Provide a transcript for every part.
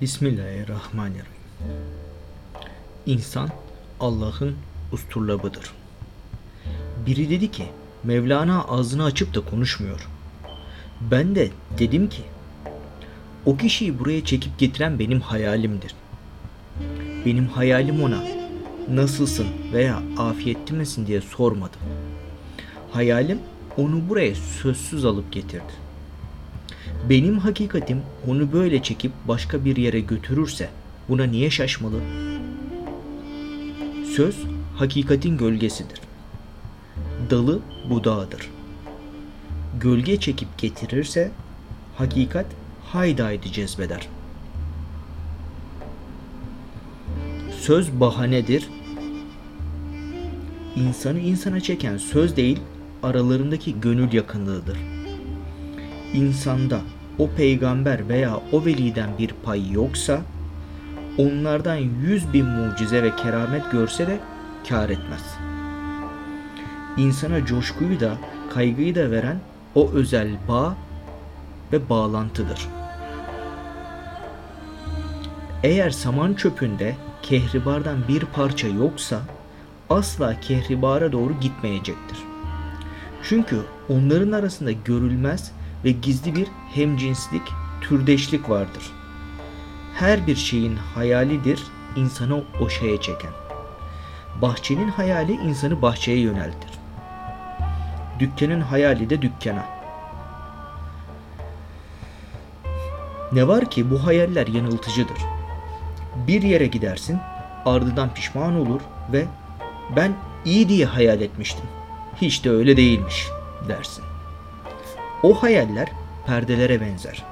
Bismillahirrahmanirrahim. İnsan Allah'ın usturlabıdır. Biri dedi ki, Mevlana ağzını açıp da konuşmuyor. Ben de dedim ki, o kişiyi buraya çekip getiren benim hayalimdir. Benim hayalim ona nasılsın veya afiyetli misin diye sormadım. Hayalim onu buraya sözsüz alıp getirdi. Benim hakikatim onu böyle çekip başka bir yere götürürse buna niye şaşmalı? Söz hakikatin gölgesidir. Dalı budağıdır. Gölge çekip getirirse hakikat haydaydı cezbeder. Söz bahanedir. İnsanı insana çeken söz değil, aralarındaki gönül yakınlığıdır. İnsanda o peygamber veya o veliden bir pay yoksa, onlardan 100.000 mucize ve keramet görse de kâr etmez. İnsana coşkuyu da, kaygıyı da veren o özel bağ ve bağlantıdır. Eğer saman çöpünde kehribardan bir parça yoksa, asla kehribara doğru gitmeyecektir. Çünkü onların arasında görülmez ve gizli bir hemcinslik, türdeşlik vardır. Her bir şeyin hayalidir insanı o şeye çeken. Bahçenin hayali insanı bahçeye yöneltir. Dükkanın hayali de dükkana. Ne var ki bu hayaller yanıltıcıdır. Bir yere gidersin, ardından pişman olur ve ben iyi diye hayal etmiştim, hiç de öyle değilmiş dersin. O hayaller perdelere benzer.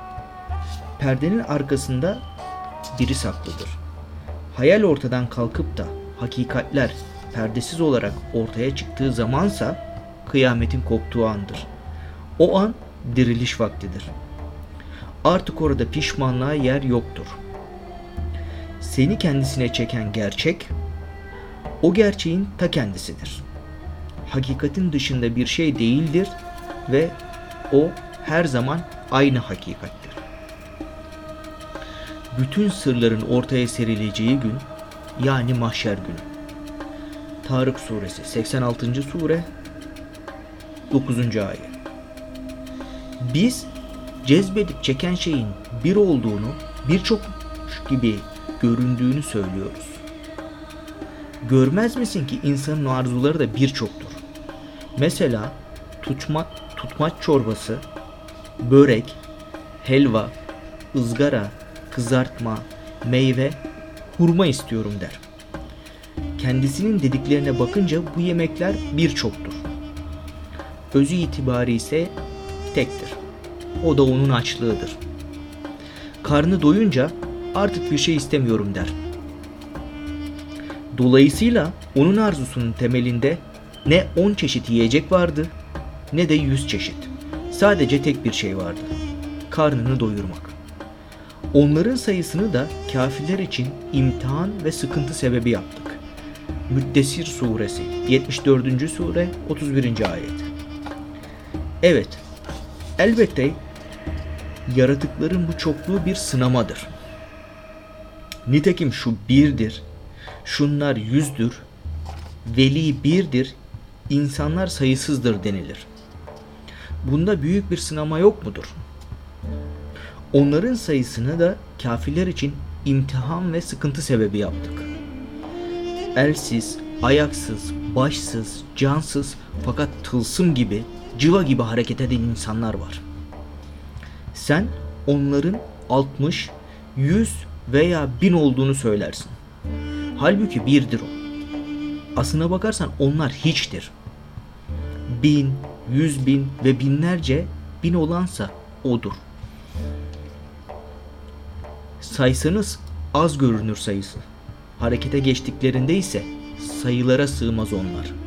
Perdenin arkasında biri saklıdır. Hayal ortadan kalkıp da hakikatler perdesiz olarak ortaya çıktığı zamansa kıyametin koptuğu andır. O an diriliş vaktidir. Artık orada pişmanlığa yer yoktur. Seni kendisine çeken gerçek, o gerçeğin ta kendisidir. Hakikatin dışında bir şey değildir ve o her zaman aynı hakikattir. Bütün sırların ortaya serileceği gün, yani mahşer günü. Tarık suresi 86. sure 9. ayet. Biz cezbedip çeken şeyin bir olduğunu, birçok gibi göründüğünü söylüyoruz. Görmez misin ki insanın arzuları da birçoktur. Mesela tutmaç çorbası, börek, helva, ızgara, kızartma, meyve, hurma istiyorum der. Kendisinin dediklerine bakınca bu yemekler birçoktur. Özü itibari ise tektir. O da onun açlığıdır. Karnı doyunca artık bir şey istemiyorum der. Dolayısıyla onun arzusunun temelinde ne 10 çeşit yiyecek vardı ne de 100 çeşit. Sadece tek bir şey vardı. Karnını doyurmak. Onların sayısını da kafirler için imtihan ve sıkıntı sebebi yaptık. Müddessir suresi 74. sure 31. ayet. Evet, elbette yaratıkların bu çokluğu bir sınamadır. Nitekim şu birdir, şunlar 100'dür, veli birdir, insanlar sayısızdır denilir. Bunda büyük bir sınama yok mudur? Onların sayısını da kafirler için imtihan ve sıkıntı sebebi yaptık. Elsiz, ayaksız, başsız, cansız fakat tılsım gibi, cıva gibi hareket eden insanlar var. Sen onların 60, 100 veya 1000 olduğunu söylersin. Halbuki birdir o. Aslına bakarsan onlar hiçtir. 1000, 100.000 ve binlerce bin olansa odur. Saysanız az görünür sayısı. Harekete geçtiklerinde ise sayılara sığmaz onlar.